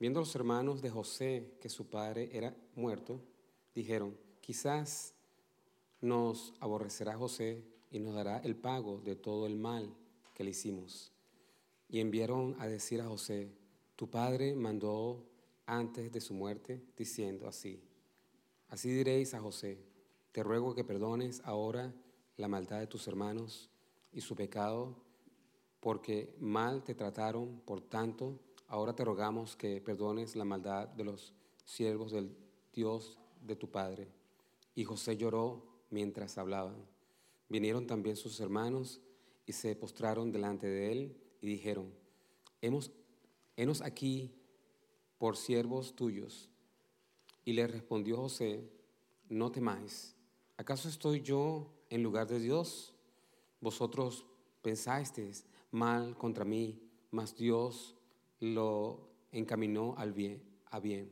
Viendo los hermanos de José que su padre era muerto, dijeron, quizás nos aborrecerá José y nos dará el pago de todo el mal que le hicimos. Y enviaron a decir a José, tu padre mandó antes de su muerte, diciendo así, así diréis a José, te ruego que perdones ahora la maldad de tus hermanos y su pecado, porque mal te trataron, por tanto, ahora te rogamos que perdones la maldad de los siervos del Dios de tu Padre. Y José lloró mientras hablaba. Vinieron también sus hermanos y se postraron delante de él y dijeron, henos aquí por siervos tuyos. Y le respondió José, no temáis, ¿acaso estoy yo en lugar de Dios? Vosotros pensasteis mal contra mí, mas Dios lo encaminó a bien,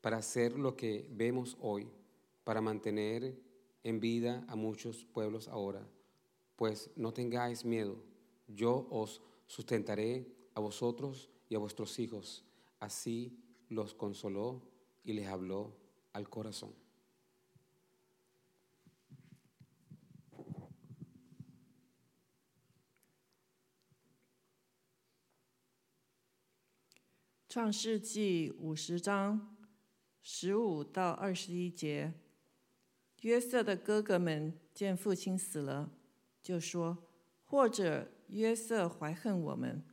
para hacer lo que vemos hoy, para mantener en vida a muchos pueblos ahora. Pues no tengáis miedo, yo os sustentaré a vosotros y a vuestros hijos. Así los consoló y les habló al corazón.创世纪50章15-21节，约瑟的哥哥们见父亲死了，就说：“或者约瑟怀恨我们，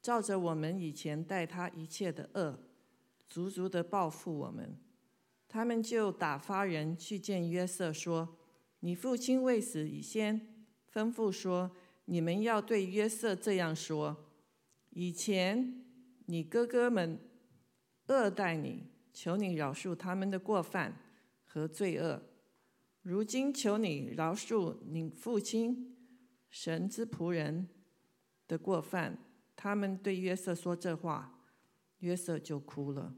照着我们以前待他一切的恶，足足的报复我们。”他们就打发人去见约瑟，说：“你父亲未死以先，吩咐说，你们要对约瑟这样说：以前你哥哥们恶待你，求你饶恕他们的过犯和罪恶。如今求你饶恕你父亲神之仆人的过犯。他们对约瑟说这话，约瑟就哭了。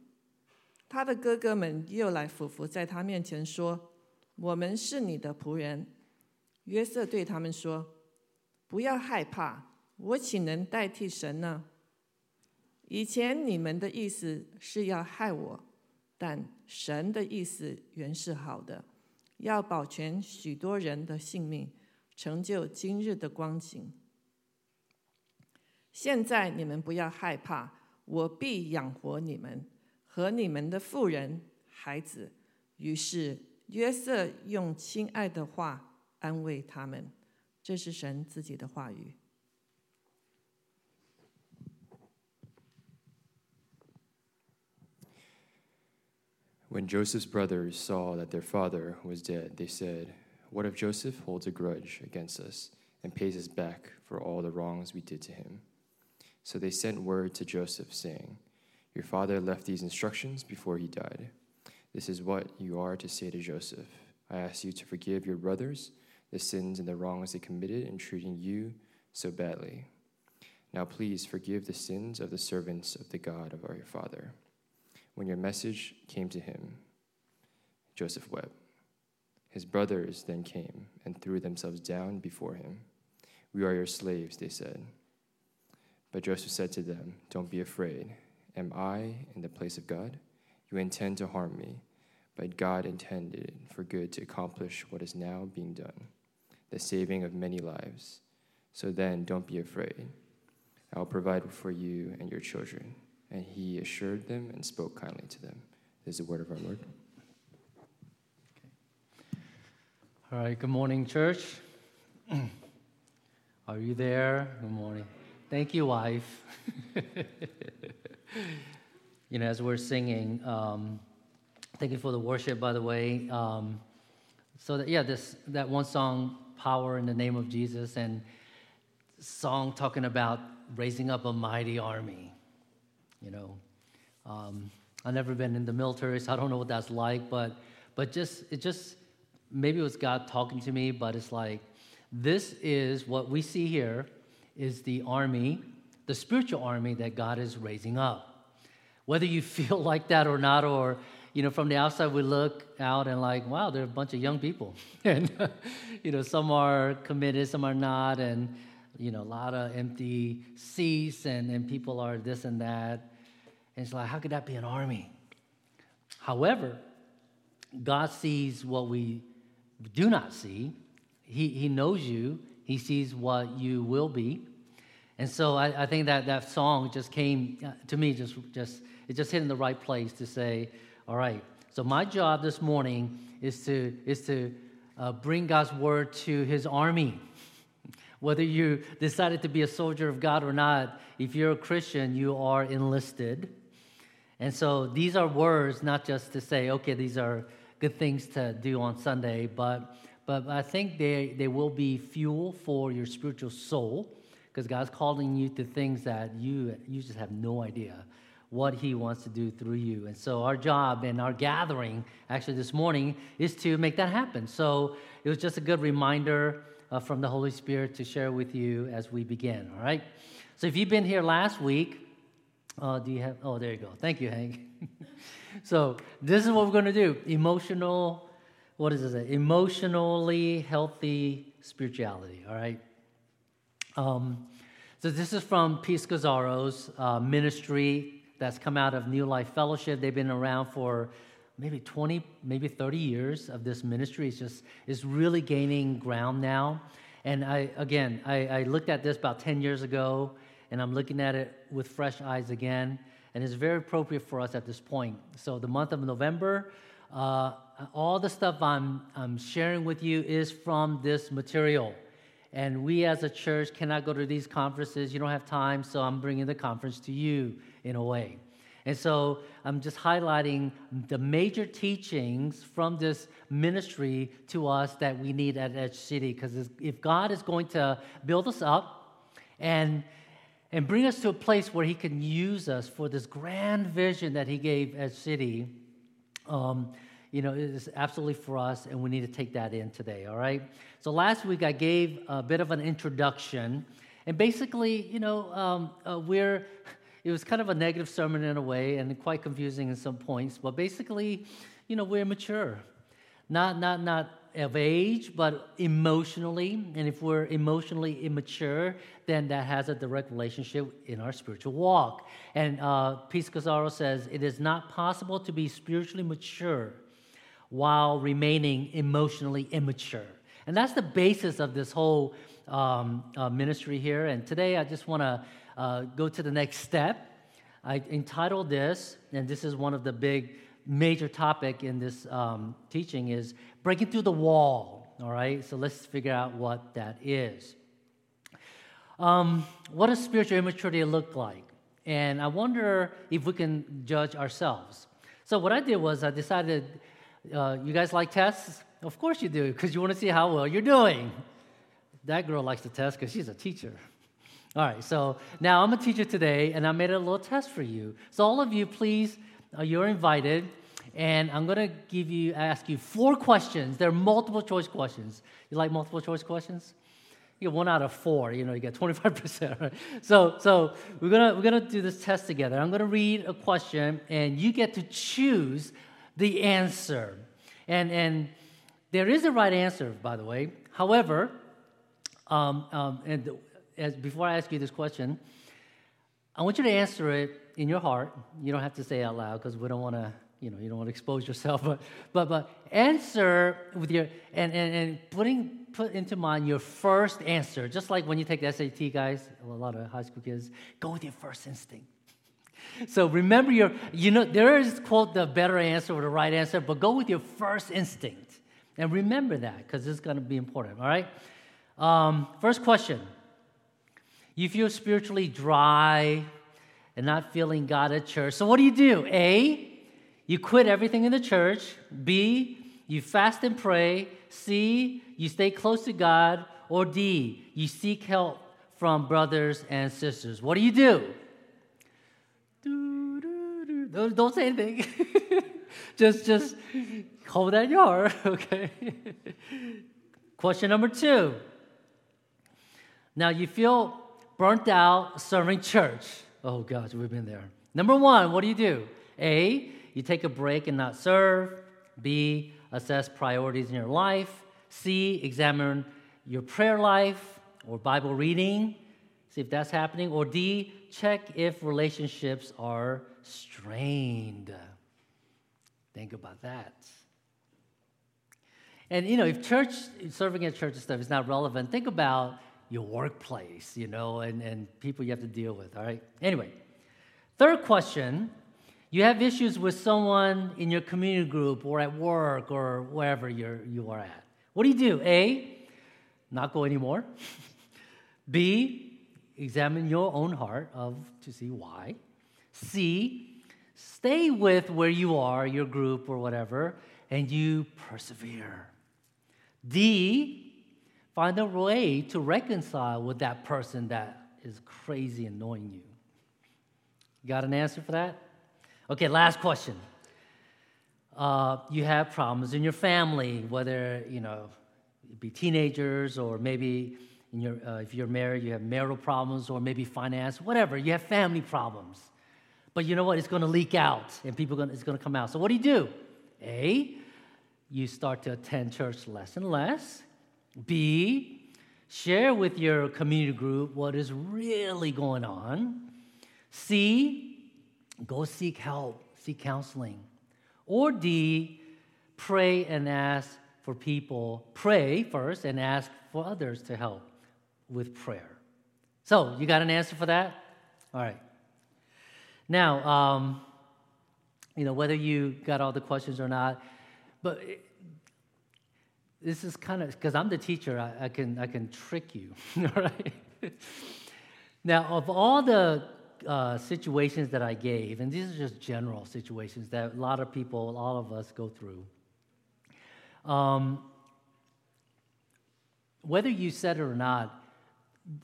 他的哥哥们又来俯伏在他面前说，我们是你的仆人。约瑟对他们说，不要害怕，我岂能代替神呢？以前你们的意思是要害我，但神的意思原是好的，要保全许多人的性命，成就今日的光景。现在你们不要害怕，我必养活你们和你们的妇人、孩子。于是约瑟用亲爱的话安慰他们。这是神自己的话语。When Joseph's brothers saw that their father was dead, they said, what if Joseph holds a grudge against us and pays us back for all the wrongs we did to him? So they sent word to Joseph, saying, your father left these instructions before he died. This is what you are to say to Joseph. I ask you to forgive your brothers the sins and the wrongs they committed in treating you so badly. Now please forgive the sins of the servants of the God of our father.When your message came to him, Joseph wept. His brothers then came and threw themselves down before him. We are your slaves, they said. But Joseph said to them, don't be afraid. Am I in the place of God? You intend to harm me, but God intended it for good to accomplish what is now being done, the saving of many lives. So then don't be afraid. I will provide for you and your children.And he assured them and spoke kindly to them. This is the word of our Lord. Okay. All right, good morning, church. Are you there? Good morning. Thank you, wife. You know, as we're singing, thank you for the worship, by the way. That one song, Power in the Name of Jesus, and song talking about raising up a mighty army.You know, I've never been in the military, so I don't know what that's like, but maybe it was God talking to me, but it's like, this is what we see here is the army, the spiritual army that God is raising up. Whether you feel like that or not, or, you know, from the outside, we look out and like, wow, there are a bunch of young people. And, you know, some are committed, some are not, and, you know, a lot of empty seats, and people are this and that. And it's like, how could that be an army? However, God sees what we do not see. He knows you. He sees what you will be. And so I think that song just came to me, it just hit in the right place to say, all right, so my job this morning is to bring God's word to his army. Whether you decided to be a soldier of God or not, if you're a Christian, you are enlisted. And so these are words, not just to say, okay, these are good things to do on Sunday, but I think they will be fuel for your spiritual soul, because God's calling you to things that you just have no idea what he wants to do through you. And so our job and our gathering, actually this morning, is to make that happen. So it was just a good reminder from the Holy Spirit to share with you as we begin, all right? So if you've been here last week, there you go. Thank you, Hank. So this is what we're going to do. Emotionally healthy spirituality, all right? So this is from Pete Scazzero's ministry that's come out of New Life Fellowship. They've been around for maybe 20, maybe 30 years of this ministry. It's really gaining ground now. And I looked at this about 10 years ago, and I'm looking at it with fresh eyes again. And it's very appropriate for us at this point. So the month of November, all the stuff I'm sharing with you is from this material. And we as a church cannot go to these conferences. You don't have time, so I'm bringing the conference to you in a way. And so I'm just highlighting the major teachings from this ministry to us that we need at Edge City, because if God is going to build us up and bring us to a place where he can use us for this grand vision that he gave Edge City, it is absolutely for us, and we need to take that in today, all right? So last week I gave a bit of an introduction, and basically, it was kind of a negative sermon in a way, and quite confusing in some points, but basically, we're mature. Not of age, but emotionally, and if we're emotionally immature, then that has a direct relationship in our spiritual walk. And Pete Scazzero says, it is not possible to be spiritually mature while remaining emotionally immature. And that's the basis of this whole ministry here. And today I just want to go to the next step. I entitled this, and this is one of the big major topic in this teaching, is breaking through the wall, all right? So let's figure out what that is. What does spiritual immaturity look like? And I wonder if we can judge ourselves. So what I did was I decided... you guys like tests? Of course you do, because you want to see how well you're doing. That girl likes to test because she's a teacher. All right, so now I'm a teacher today, and I made a little test for you. So all of you, please, you're invited, and I'm going to ask you 4 questions. They're multiple choice questions. You like multiple choice questions? You get 1 out of 4. You get 25%. Right? So we're gonna do this test together. I'm going to read a question, and you get to choose the answer. And there is a right answer, by the way. However, before I ask you this question, I want you to answer it in your heart. You don't have to say it out loud, because we don't want to, you don't want to expose yourself. But answer with your and put into mind your first answer. Just like when you take the SAT, guys, a lot of high school kids go with your first instinct. So remember there is, quote, the better answer or the right answer, but go with your first instinct. And remember that, because it's going to be important, all right? First question. You feel spiritually dry and not feeling God at church. So what do? A, you quit everything in the church. B, you fast and pray. C, you stay close to God. Or D, you seek help from brothers and sisters. What do? Don't say anything. just hold that in your heart, okay? Question number 2. Now, you feel burnt out serving church. Oh, gosh, we've been there. Number 1, what do? A, you take a break and not serve. B, assess priorities in your life. C, examine your prayer life or Bible reading. See if that's happening. Or D, check if relationships are strained. Think about that. And, you know, if church, serving at church and stuff is not relevant, think about your workplace, you know, and people you have to deal with, all right? Anyway, third question, you have issues with someone in your community group or at work or wherever you are at. What do you do? A, not go anymore. B, examine your own heart to see why. C, stay with where you are, your group or whatever, and you persevere. D, find a way to reconcile with that person that is crazy annoying you. Got an answer for that? Okay, last question. You have problems in your family, whether, you know, it be teenagers or maybe in your, if you're married, you have marital problems or maybe finance, whatever. You have family problems. But you know what? It's going to leak out and it's going to come out. So what do? A, you start to attend church less and less. B, share with your community group what is really going on. C, go seek help, seek counseling. Or D, pray first and ask for others to help with prayer. So, you got an answer for that? All right. Now, you know, whether you got all the questions or not, but this is kind of, because I'm the teacher, I can trick you, all right? Now, of all the situations that I gave, and these are just general situations that a lot of people, all of us go through, whether you said it or not,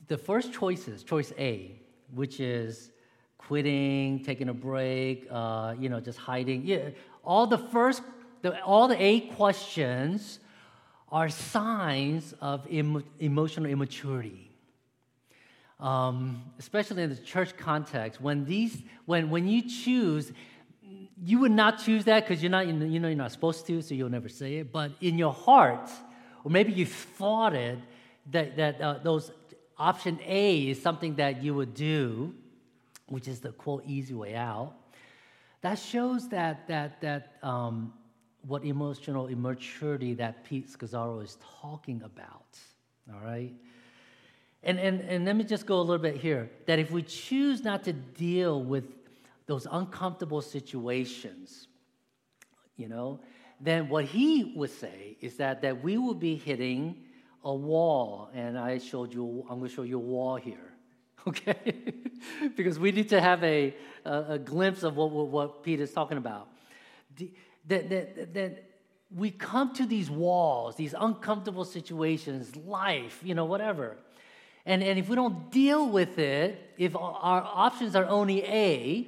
the first choice is choice A, which is quitting, taking a break, you know, just hiding. Yeah, all the A questions are signs of emotional immaturity, especially in the church context. When you choose, you would not choose that because you're not supposed to, so you'll never say it. But in your heart, or maybe you thought it that those option A is something that you would do, which is the quote easy way out. That shows that what emotional immaturity that Pete Scazzero is talking about, all right? And let me just go a little bit here, that if we choose not to deal with those uncomfortable situations, you know, then what he would say is that we will be hitting a wall, and I'm going to show you a wall here, okay? Because we need to have a glimpse of what Pete is talking about. That we come to these walls, these uncomfortable situations, life, you know, whatever. And if we don't deal with it, if our options are only A,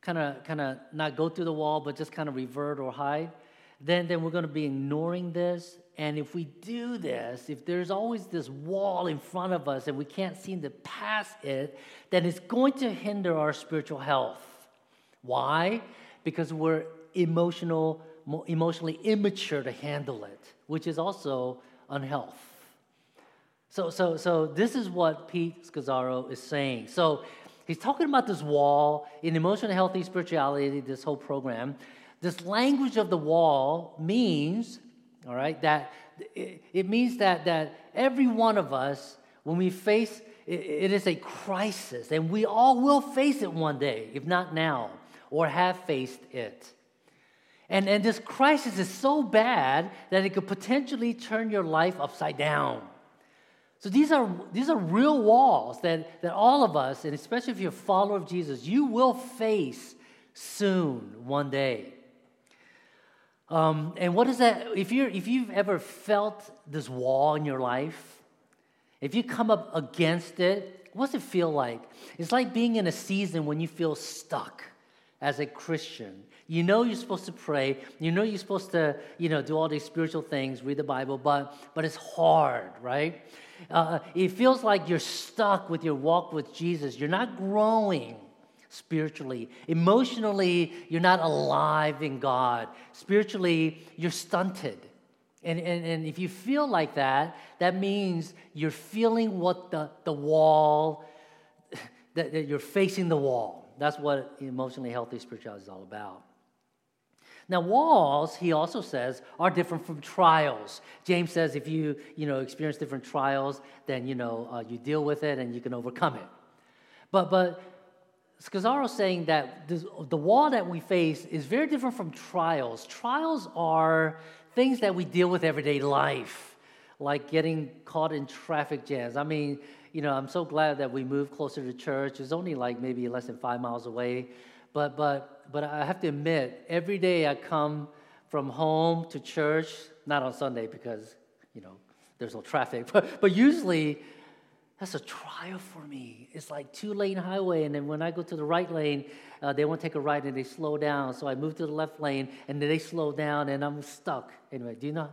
kind of not go through the wall, but just kind of revert or hide, then we're going to be ignoring this. And if we do this, if there's always this wall in front of us and we can't seem to pass it, then it's going to hinder our spiritual health. Why? Because we're emotionally immature to handle it, which is also unhealth. So this is what Pete Scazzero is saying. So he's talking about this wall in Emotionally Healthy Spirituality, this whole program. This language of the wall means, all right, that it means that every one of us, when we face, it is a crisis, and we all will face it one day, if not now, or have faced it. And this crisis is so bad that it could potentially turn your life upside down. So these are real walls that all of us, and especially if you're a follower of Jesus, you will face soon, one day. And what is that? If you've ever felt this wall in your life, if you come up against it, what's it feel like? It's like being in a season when you feel stuck as a Christian. You know you're supposed to pray. You know you're supposed to, you know, do all these spiritual things, read the Bible, but it's hard, right? It feels like you're stuck with your walk with Jesus. You're not growing spiritually. Emotionally, you're not alive in God. Spiritually, you're stunted. And if you feel like that, that means you're feeling what the wall, that you're facing the wall. That's what emotionally healthy spirituality is all about. Now, walls, he also says, are different from trials. James says if you experience different trials, then, you deal with it and you can overcome it. But Scazzero is saying that the wall that we face is very different from trials. Trials are things that we deal with everyday life, like getting caught in traffic jams. I mean, I'm so glad that we moved closer to church. It's only like maybe less than 5 miles away. But I have to admit, every day I come from home to church, not on Sunday because, there's no traffic, but usually that's a trial for me. It's like 2-lane highway, and then when I go to the right lane, they won't take a right, and they slow down. So I move to the left lane, and then they slow down, and I'm stuck. Anyway, Anyway,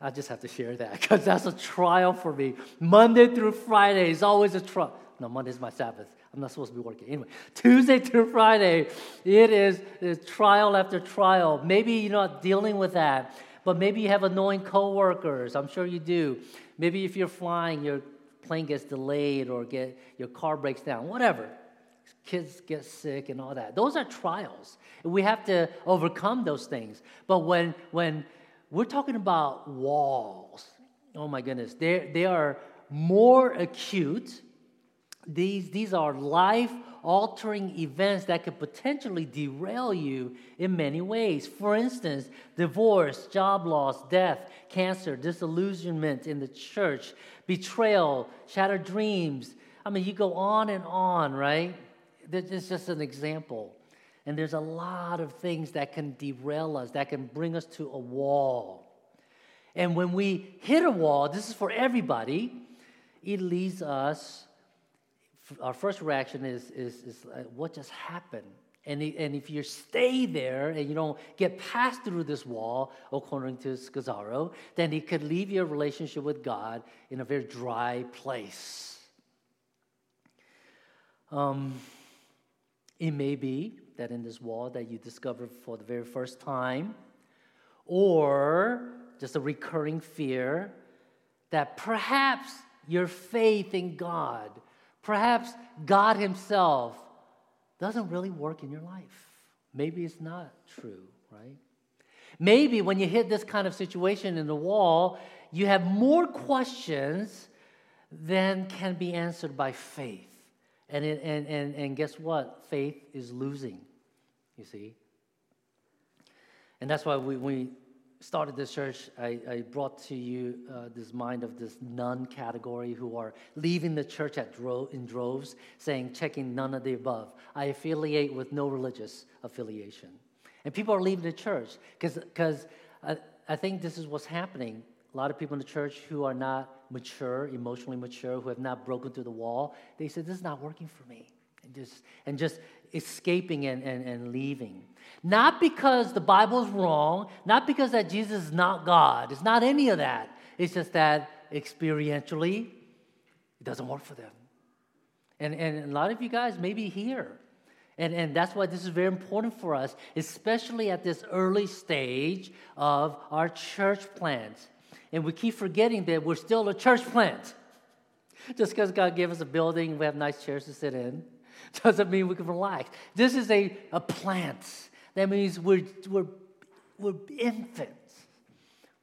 I just have to share that because that's a trial for me. Monday through Friday is always a trial. No, Monday's my Sabbath. I'm not supposed to be working. Anyway, Tuesday through Friday, it is trial after trial. Maybe you're not dealing with that, but maybe you have annoying coworkers. I'm sure you do. Maybe if you're flying, your plane gets delayed or your car breaks down, whatever. Kids get sick and all that. Those are trials. We have to overcome those things. But when we're talking about walls, oh my goodness, they are more acute. These are life-altering events that could potentially derail you in many ways. For instance, divorce, job loss, death, cancer, disillusionment in the church, betrayal, shattered dreams. I mean, you go on and on, right? It's just an example. And there's a lot of things that can derail us, that can bring us to a wall. And when we hit a wall, this is for everybody, it leads us. Our first reaction is what just happened? And if you stay there and you don't get past through this wall, according to Scazzero, then it could leave your relationship with God in a very dry place. It may be that in this wall that you discover for the very first time, or just a recurring fear that perhaps your faith in God, perhaps God Himself doesn't really work in your life. Maybe it's not true, right? Maybe when you hit this kind of situation in the wall, you have more questions than can be answered by faith. And guess what? Faith is losing, you see. And that's why we started this church, I brought to you this mind of this none category who are leaving the church in droves, saying, checking none of the above. I affiliate with no religious affiliation. And people are leaving the church because I think this is what's happening. A lot of people in the church who are not mature, emotionally mature, who have not broken through the wall, they said, this is not working for me. And just escaping and leaving. Not because the Bible's wrong, not because that Jesus is not God. It's not any of that. It's just that experientially, it doesn't work for them. And a lot of you guys may be here. And that's why this is very important for us, especially at this early stage of our church plant. And we keep forgetting that we're still a church plant. Just because God gave us a building, we have nice chairs to sit in, doesn't mean we can relax. This is a plant. That means we're infants. We've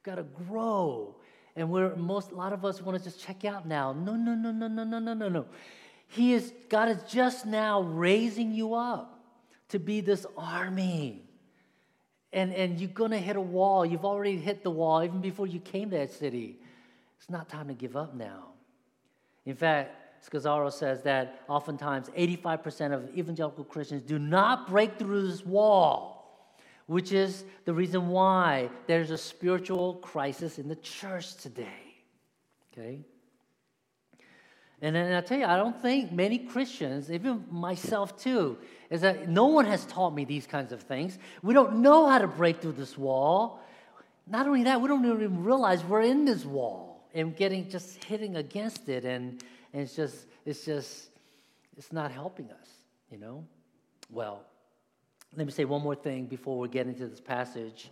got to grow. And a lot of us want to just check out now. No. God is just now raising you up to be this army. And you're going to hit a wall. You've already hit the wall even before you came to that city. It's not time to give up now. In fact, Scazzero says that oftentimes 85% of evangelical Christians do not break through this wall, which is the reason why there's a spiritual crisis in the church today, okay? And then I tell you, I don't think many Christians, even myself too, is that no one has taught me these kinds of things. We don't know how to break through this wall. Not only that, we don't even realize we're in this wall and hitting against it and it's not helping us, Well, let me say one more thing before we get into this passage.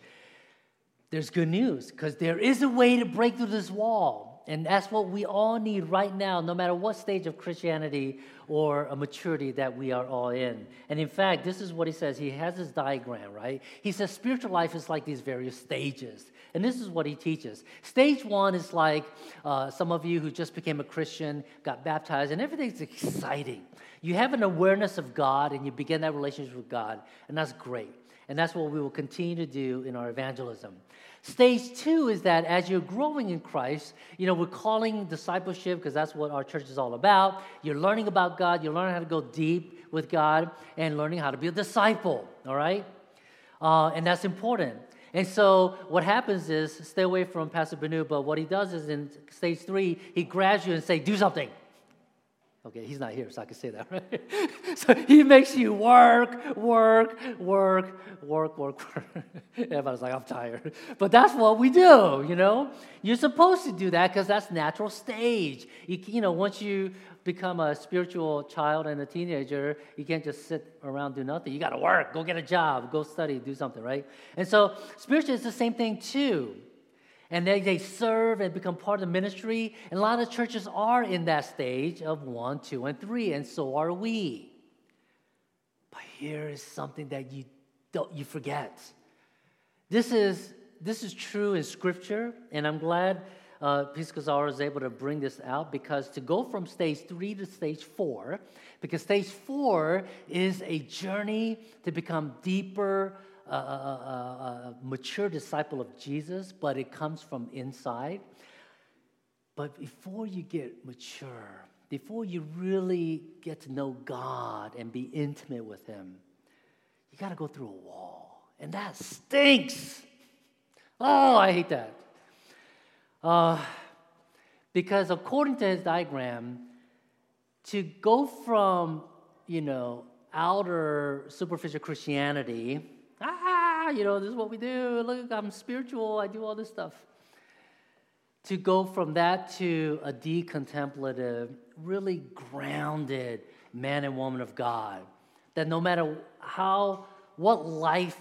There's good news, because there is a way to break through this wall. And that's what we all need right now, no matter what stage of Christianity or a maturity that we are all in. And in fact, this is what he says. He has this diagram, right? He says spiritual life is like these various stages. And this is what he teaches. Stage one is like some of you who just became a Christian, got baptized, and everything's exciting. You have an awareness of God, and you begin that relationship with God, and that's great. And that's what we will continue to do in our evangelism. Stage two is that as you're growing in Christ, you know, we're calling discipleship because that's what our church is all about. You're learning about God. You're learning how to go deep with God and learning how to be a disciple, all right? And that's important. And so what happens is, stay away from Pastor Benu, but what he does is in stage three, he grabs you and say, do something. Okay, he's not here, so I can say that, right? So he makes you work. Everybody's like, I'm tired. But that's what we do, you know? You're supposed to do that because that's natural stage. You know, once you become a spiritual child and a teenager, you can't just sit around do nothing. You got to work, go get a job, go study, do something, right? And so spiritual is the same thing too. And they serve and become part of the ministry. And a lot of churches are in that stage of 1, 2, and 3, and so are we. But here is something that you forget. This is true in Scripture, and I'm glad Pete Scazzero is able to bring this out, because to go from stage 3 to stage 4, because stage 4 is a journey to become deeper, a mature disciple of Jesus, but it comes from inside. But before you get mature, before you really get to know God and be intimate with Him, you got to go through a wall, and that stinks. Oh, I hate that. Because according to his diagram, to go from, you know, outer superficial Christianity, you know, this is what we do. Look, I'm spiritual. I do all this stuff. To go from that to a decontemplative, really grounded man and woman of God, that no matter what life,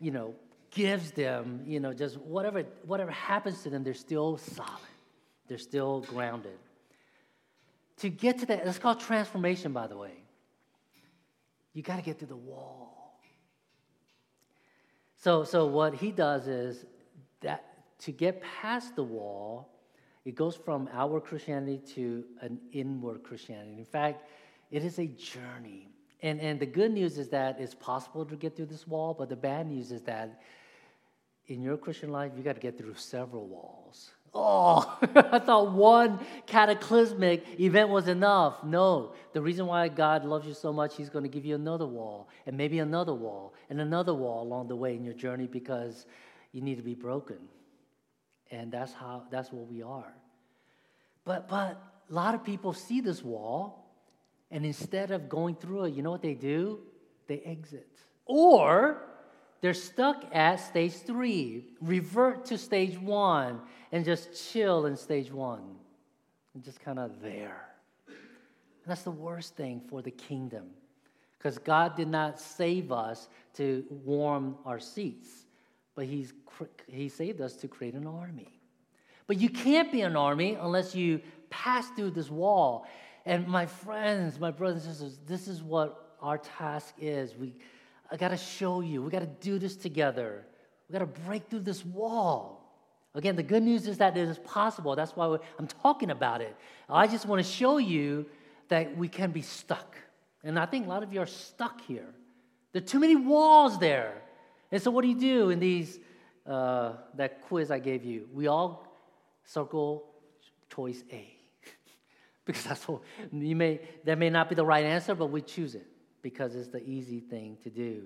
you know, gives them, you know, just whatever happens to them, they're still solid. They're still grounded. To get to that, that's called transformation, by the way. You got to get through the wall. So what he does is that to get past the wall, it goes from outward Christianity to an inward Christianity. In fact, it is a journey. And the good news is that it's possible to get through this wall, but the bad news is that in your Christian life, you got to get through several walls. Oh, I thought one cataclysmic event was enough. No, the reason why God loves you so much, He's going to give you another wall, and maybe another wall, and another wall along the way in your journey, because you need to be broken, and that's what we are. But a lot of people see this wall, and instead of going through it, you know what they do? They exit, or they're stuck at stage 3, revert to stage 1, and just chill in stage 1. And just kind of there. And that's the worst thing for the kingdom. Because God did not save us to warm our seats, but He saved us to create an army. But you can't be an army unless you pass through this wall. And my friends, my brothers and sisters, this is what our task is. I got to show you. We got to do this together. We got to break through this wall. Again, the good news is that it is possible. That's why I'm talking about it. I just want to show you that we can be stuck. And I think a lot of you are stuck here. There are too many walls there. And so what do you do in these, that quiz I gave you? We all circle choice A. Because that's what, that may not be the right answer, but we choose it, because it's the easy thing to do.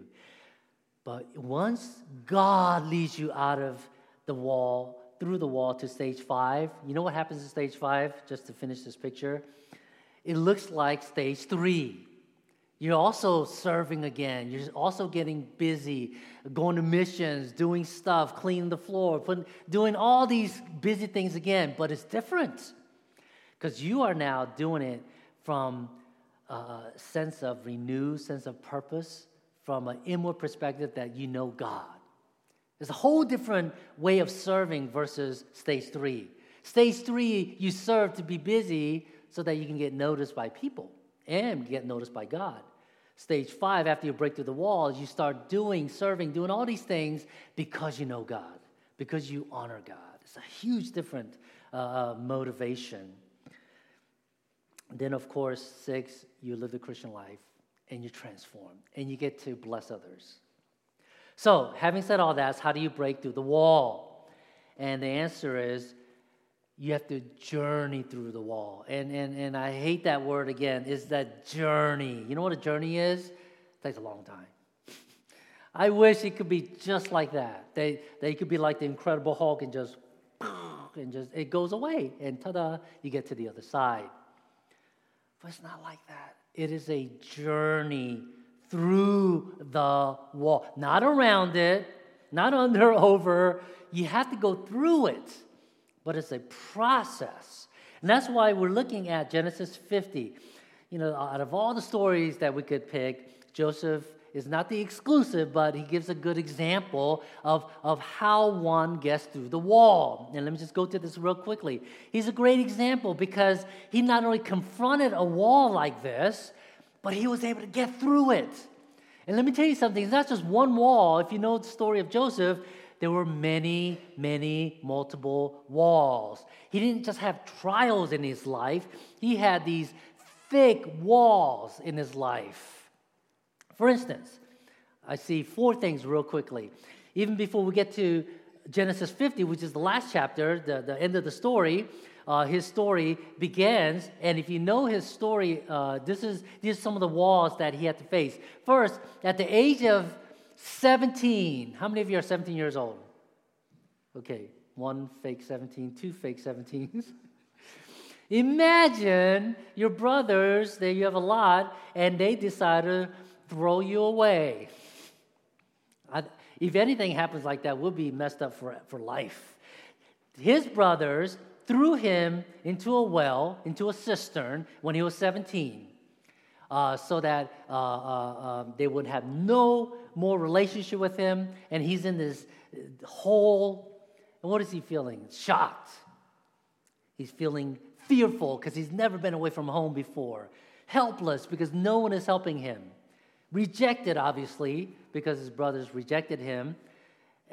But once God leads you out of the wall, through the wall to stage 5, you know what happens in stage 5, just to finish this picture? It looks like stage 3. You're also serving again. You're also getting busy, going to missions, doing stuff, cleaning the floor, doing all these busy things again, but it's different, because you are now doing it from sense of purpose, from an inward perspective that you know God. It's a whole different way of serving versus stage 3. Stage 3, you serve to be busy so that you can get noticed by people. and get noticed by God. Stage 5, after you break through the walls, you start doing, serving, doing all these things because you know God, because you honor God. It's a huge different motivation. Then, of course, 6, you live the Christian life and you transform and you get to bless others. So, having said all that, how do you break through the wall? And the answer is you have to journey through the wall. And I hate that word again, is that journey. You know what a journey is? It takes a long time. I wish it could be just like that. They could be like the Incredible Hulk and just it goes away and ta-da, you get to the other side. But it's not like that. It is a journey through the wall. Not around it, not under, over. You have to go through it, but it's a process. And that's why we're looking at Genesis 50. You know, out of all the stories that we could pick, Joseph is not the exclusive, but he gives a good example of how one gets through the wall. And let me just go through this real quickly. He's a great example because he not only confronted a wall like this, but he was able to get through it. And let me tell you something, it's not just one wall. If you know the story of Joseph, there were many, many multiple walls. He didn't just have trials in his life. He had these thick walls in his life. For instance, I see 4 things real quickly. Even before we get to Genesis 50, which is the last chapter, the end of the story, his story begins. And if you know his story, these are some of the walls that he had to face. First, at the age of 17, how many of you are 17 years old? Okay, 1 fake 17, 2 fake 17s. Imagine your brothers, that you have a lot, and they decide to throw you away. If anything happens like that, we'll be messed up for life. His brothers threw him into a well, into a cistern, when he was 17, so that they would have no more relationship with him, and he's in this hole. And what is he feeling? Shocked. He's feeling fearful because he's never been away from home before. Helpless because no one is helping him. Rejected, obviously, because his brothers rejected him,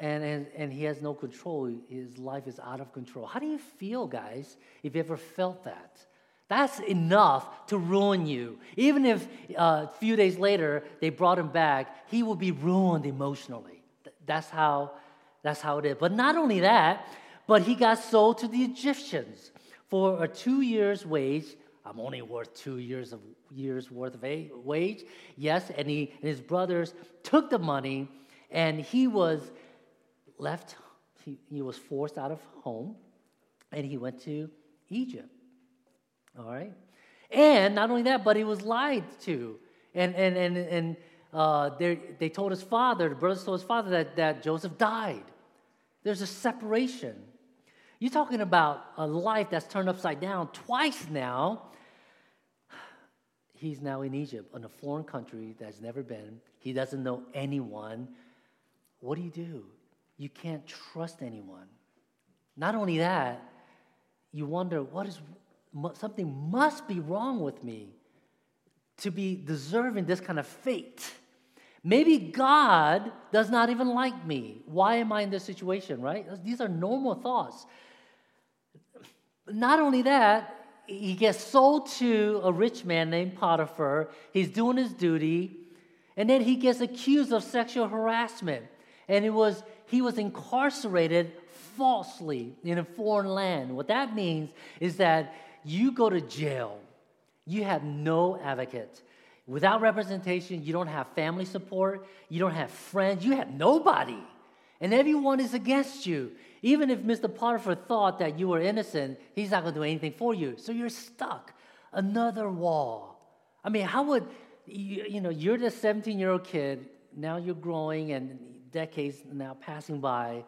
and he has no control. His life is out of control. How do you feel, guys, if you ever felt that? That's enough to ruin you. Even if a few days later they brought him back, he will be ruined emotionally. That's how it is. But not only that, but he got sold to the Egyptians for a 2 years' wage. I'm only worth 2 years worth of wage. Yes, and his brothers took the money, and he was left. He was forced out of home, and he went to Egypt. All right, and not only that, but he was lied to, and they told his father. The brothers told his father that Joseph died. There's a separation. You're talking about a life that's turned upside down twice now. He's now in Egypt, in a foreign country that's never been. He doesn't know anyone. What do? You can't trust anyone. Not only that, you wonder, something must be wrong with me to be deserving this kind of fate. Maybe God does not even like me. Why am I in this situation, right? These are normal thoughts. Not only that, he gets sold to a rich man named Potiphar. He's doing his duty. And then he gets accused of sexual harassment. And he was incarcerated falsely in a foreign land. What that means is that you go to jail. You have no advocate. Without representation, you don't have family support. You don't have friends. You have nobody. And everyone is against you. Even if Mr. Potiphar thought that you were innocent, he's not going to do anything for you. So you're stuck. Another wall. I mean, how would, you're this 17-year-old kid. Now you're growing and decades now passing by.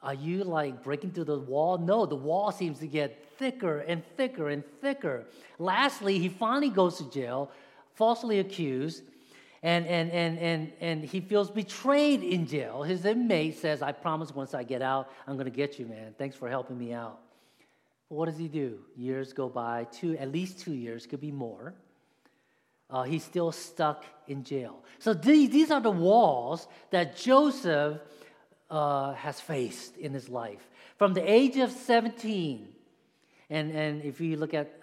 Are you like breaking through the wall? No, the wall seems to get thicker and thicker and thicker. Lastly, he finally goes to jail, falsely accused. And he feels betrayed in jail. His inmate says, I promise once I get out, I'm going to get you, man. Thanks for helping me out. What does he do? Years go by, at least 2 years, could be more. he's still stuck in jail. So these are the walls that Joseph has faced in his life. From the age of 17, and if you look at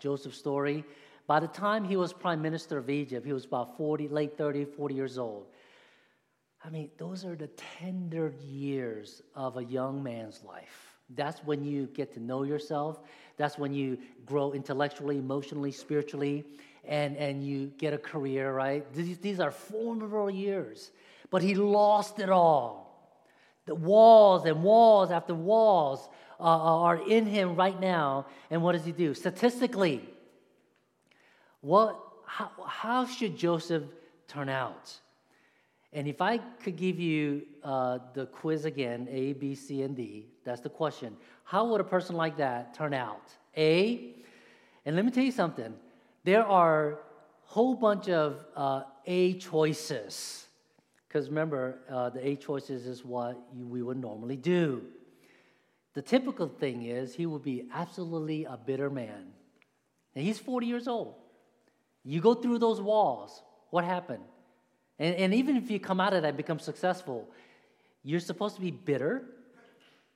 Joseph's story, by the time he was prime minister of Egypt, he was about 40, late 30, 40 years old. I mean, those are the tender years of a young man's life. That's when you get to know yourself. That's when you grow intellectually, emotionally, spiritually, and you get a career, right? These are formidable years. But he lost it all. The walls and walls after walls are in him right now. And what does he do? Statistically, how should Joseph turn out? And if I could give you the quiz again, A, B, C, and D, that's the question. How would a person like that turn out? A, and let me tell you something. There are a whole bunch of A choices. Because remember, the A choices is what we would normally do. The typical thing is he would be absolutely a bitter man. And he's 40 years old. You go through those walls. What happened? And even if you come out of that and become successful, you're supposed to be bitter.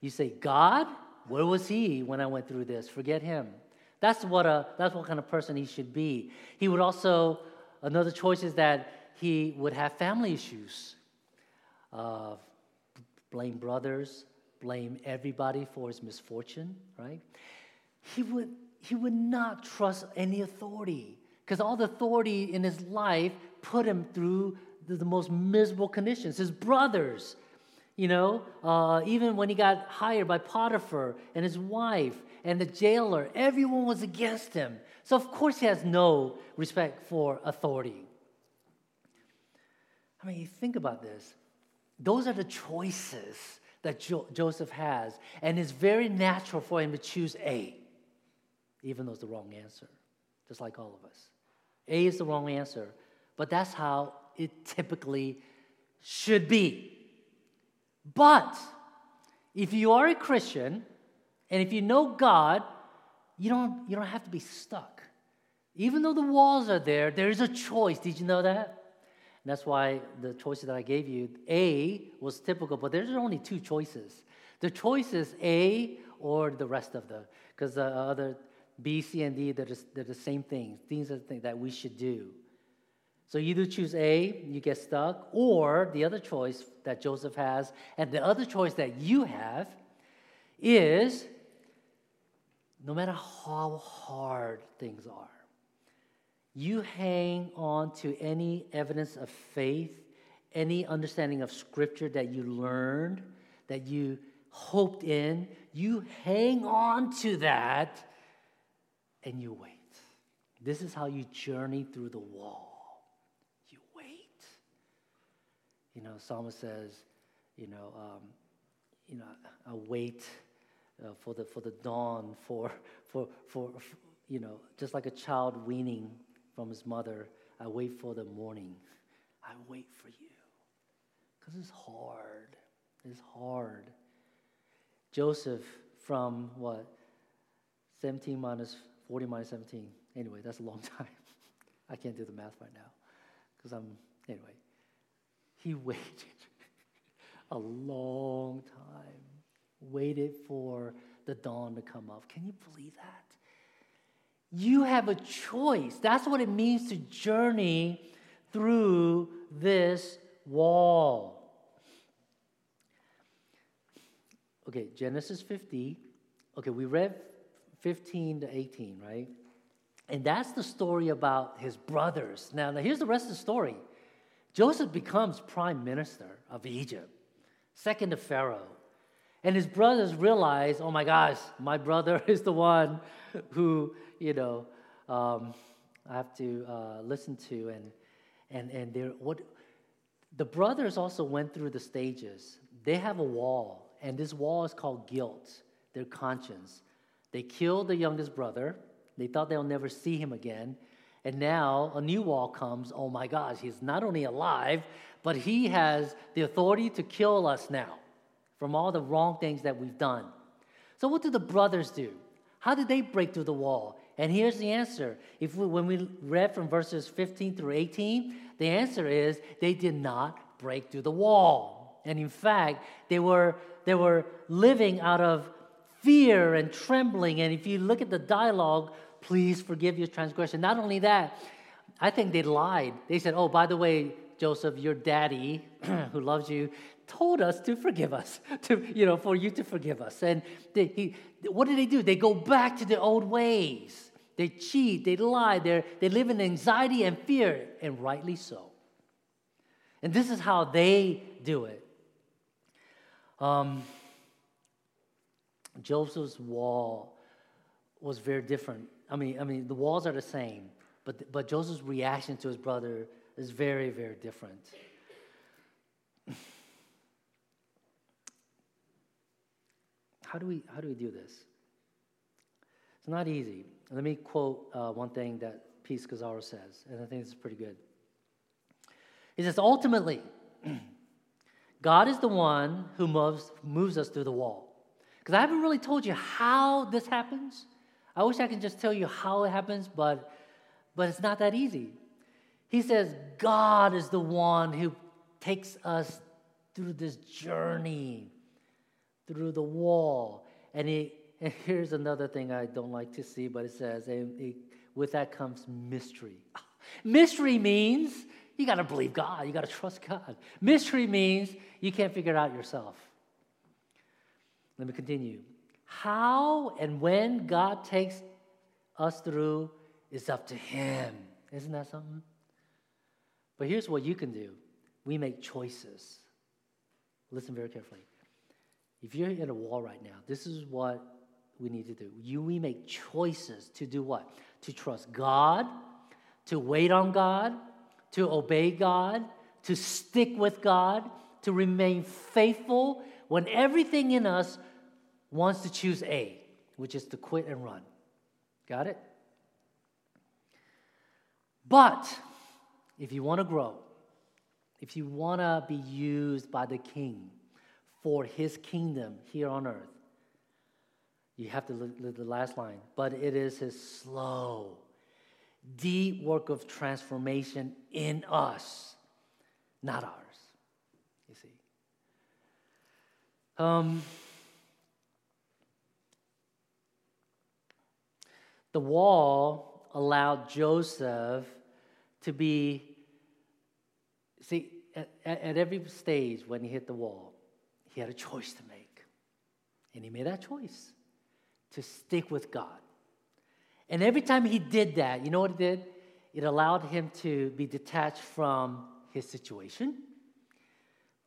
You say, God, where was he when I went through this? Forget him. That's what kind of person he should be. He would also, another choice is that he would have family issues. Blame brothers, blame everybody for his misfortune, right? He would not trust any authority, because all the authority in his life put him through the most miserable conditions. His brothers, even when he got hired by Potiphar and his wife and the jailer, everyone was against him. So of course he has no respect for authority. I mean, you think about this. Those are the choices that Joseph has, and it's very natural for him to choose A, even though it's the wrong answer, just like all of us. A is the wrong answer, but that's how it typically should be. But if you are a Christian, and if you know God, you don't have to be stuck. Even though the walls are there, there is a choice. Did you know that? And that's why the choices that I gave you, A was typical, but there's only two choices. The choice is A or the rest of them, because the other B, C, and D, they're the same things. These are the things that we should do. So you do choose A, you get stuck, or the other choice that Joseph has, and the other choice that you have is no matter how hard things are, you hang on to any evidence of faith, any understanding of Scripture that you learned, that you hoped in. You hang on to that, and you wait. This is how you journey through the wall. You wait. Psalmist says, I wait for the dawn, for just like a child weaning from his mother, I wait for the morning. I wait for you. Because it's hard. It's hard. Joseph from what? 17 minus 40 minus 17. Anyway, that's a long time. I can't do the math right now. Anyway. He waited a long time. Waited for the dawn to come up. Can you believe that? You have a choice. That's what it means to journey through this wall. Okay, Genesis 50. Okay, we read 15 to 18, right? And that's the story about his brothers. Now here's the rest of the story. Joseph becomes prime minister of Egypt, second to Pharaoh. And his brothers realize, oh my gosh, my brother is the one who, I have to listen to. The brothers also went through the stages. They have a wall, and this wall is called guilt, their conscience. They killed the youngest brother. They thought they'll never see him again. And now a new wall comes. Oh my gosh, he's not only alive, but he has the authority to kill us now, from all the wrong things that we've done. So what did the brothers do? How did they break through the wall? And here's the answer. When we read from verses 15 through 18, the answer is they did not break through the wall. And in fact, they were living out of fear and trembling. And if you look at the dialogue, please forgive your transgression. Not only that, I think they lied. They said, oh, by the way, Joseph, your daddy, who loves you, told us to forgive us, for you to forgive us. And what did they do? They go back to their old ways. They cheat, they lie, they live in anxiety and fear, and rightly so. And this is how they do it. Joseph's wall was very different. I mean, the walls are the same, but Joseph's reaction to his brother is very, very different. How do we do this? It's not easy. Let me quote one thing that Pete Scazzero says, and I think it's pretty good. He says, ultimately, God is the one who moves us through the wall. Because I haven't really told you how this happens. I wish I could just tell you how it happens, but it's not that easy. He says, God is the one who takes us through this journey, through the wall. And here's another thing I don't like to see, but it says, with that comes mystery. Mystery means you got to believe God. You got to trust God. Mystery means you can't figure it out yourself. Let me continue. How and when God takes us through is up to Him. Isn't that something? But here's what you can do. We make choices. Listen very carefully. If you're in a wall right now, this is what we need to do. We make choices to do what? To trust God, to wait on God, to obey God, to stick with God, to remain faithful when everything in us wants to choose A, which is to quit and run. Got it? But if you want to grow, if you want to be used by the King for His kingdom here on earth, you have to look at the last line. But it is His slow, deep work of transformation in us, not ours. You see. The wall allowed Joseph to be, see, at every stage when he hit the wall, he had a choice to make. And he made that choice to stick with God. And every time he did that, you know what it did? It allowed him to be detached from his situation,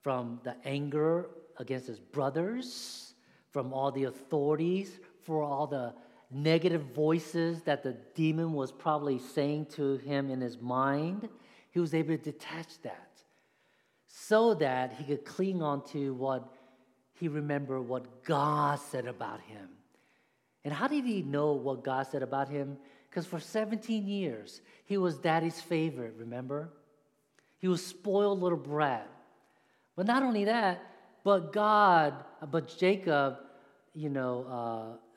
from the anger against his brothers, from all the authorities, for all the negative voices that the demon was probably saying to him in his mind. He was able to detach that so that he could cling on to what he remembered what God said about him. And how did he know what God said about him? Because for 17 years, he was daddy's favorite, remember? He was spoiled little brat. But not only that, but Jacob,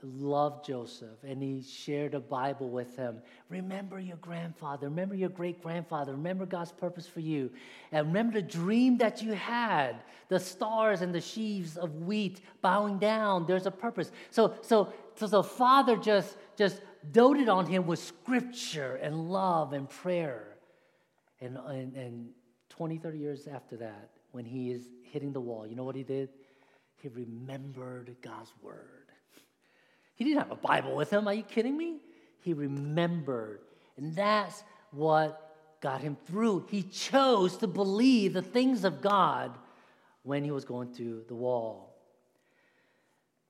loved Joseph, and he shared the Bible with him. Remember your grandfather. Remember your great-grandfather. Remember God's purpose for you. And remember the dream that you had, the stars and the sheaves of wheat bowing down. There's a purpose. So the father just doted on him with scripture and love and prayer. And 20, 30 years after that, when he is hitting the wall, you know what he did? He remembered God's word. He didn't have a Bible with him. Are you kidding me? He remembered. And that's what got him through. He chose to believe the things of God when he was going through the wall.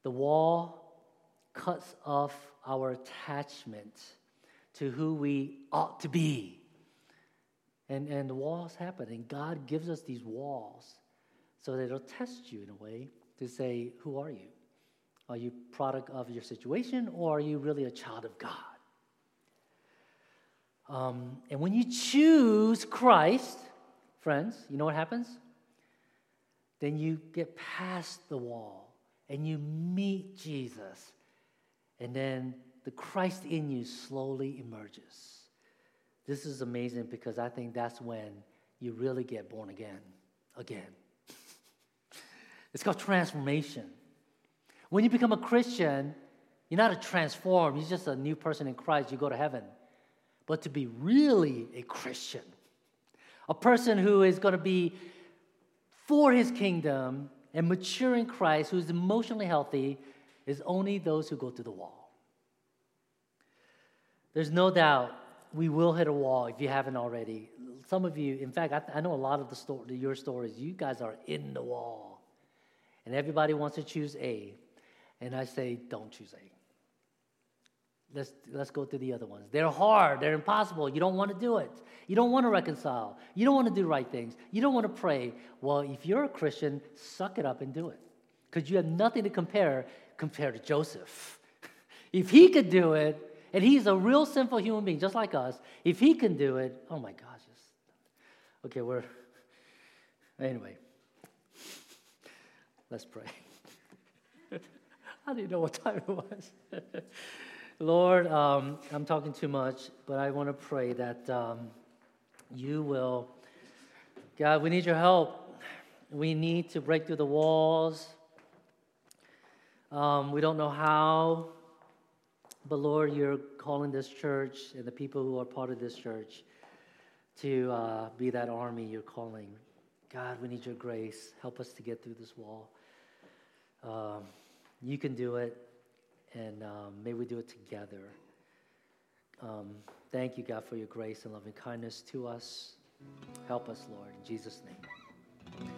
The wall cuts off our attachment to who we ought to be. And the walls happen. And God gives us these walls so that it'll test you in a way to say, who are you? Are you product of your situation, or are you really a child of God? And when you choose Christ, friends, you know what happens? Then you get past the wall, and you meet Jesus, and then the Christ in you slowly emerges. This is amazing because I think that's when you really get born again. It's called transformation. When you become a Christian, you're not a transformed, you're just a new person in Christ, you go to heaven. But to be really a Christian, a person who is going to be for his kingdom and mature in Christ, who's emotionally healthy, is only those who go through the wall. There's no doubt we will hit a wall if you haven't already. Some of you, in fact, I know a lot of your stories, you guys are in the wall. And everybody wants to choose A. And I say, don't choose A. Let's go through the other ones. They're hard. They're impossible. You don't want to do it. You don't want to reconcile. You don't want to do right things. You don't want to pray. Well, if you're a Christian, suck it up and do it. Because you have nothing to compare to Joseph. If he could do it, and he's a real sinful human being just like us, if he can do it, oh my gosh. Anyway. Let's pray. I didn't know what time it was. Lord, I'm talking too much, but I want to pray that you will. God, we need your help. We need to break through the walls. We don't know how, but Lord, you're calling this church and the people who are part of this church to be that army you're calling. God, we need your grace. Help us to get through this wall. You can do it. And may we do it together. Thank you, God, for your grace and loving kindness to us. Help us, Lord, in Jesus' name.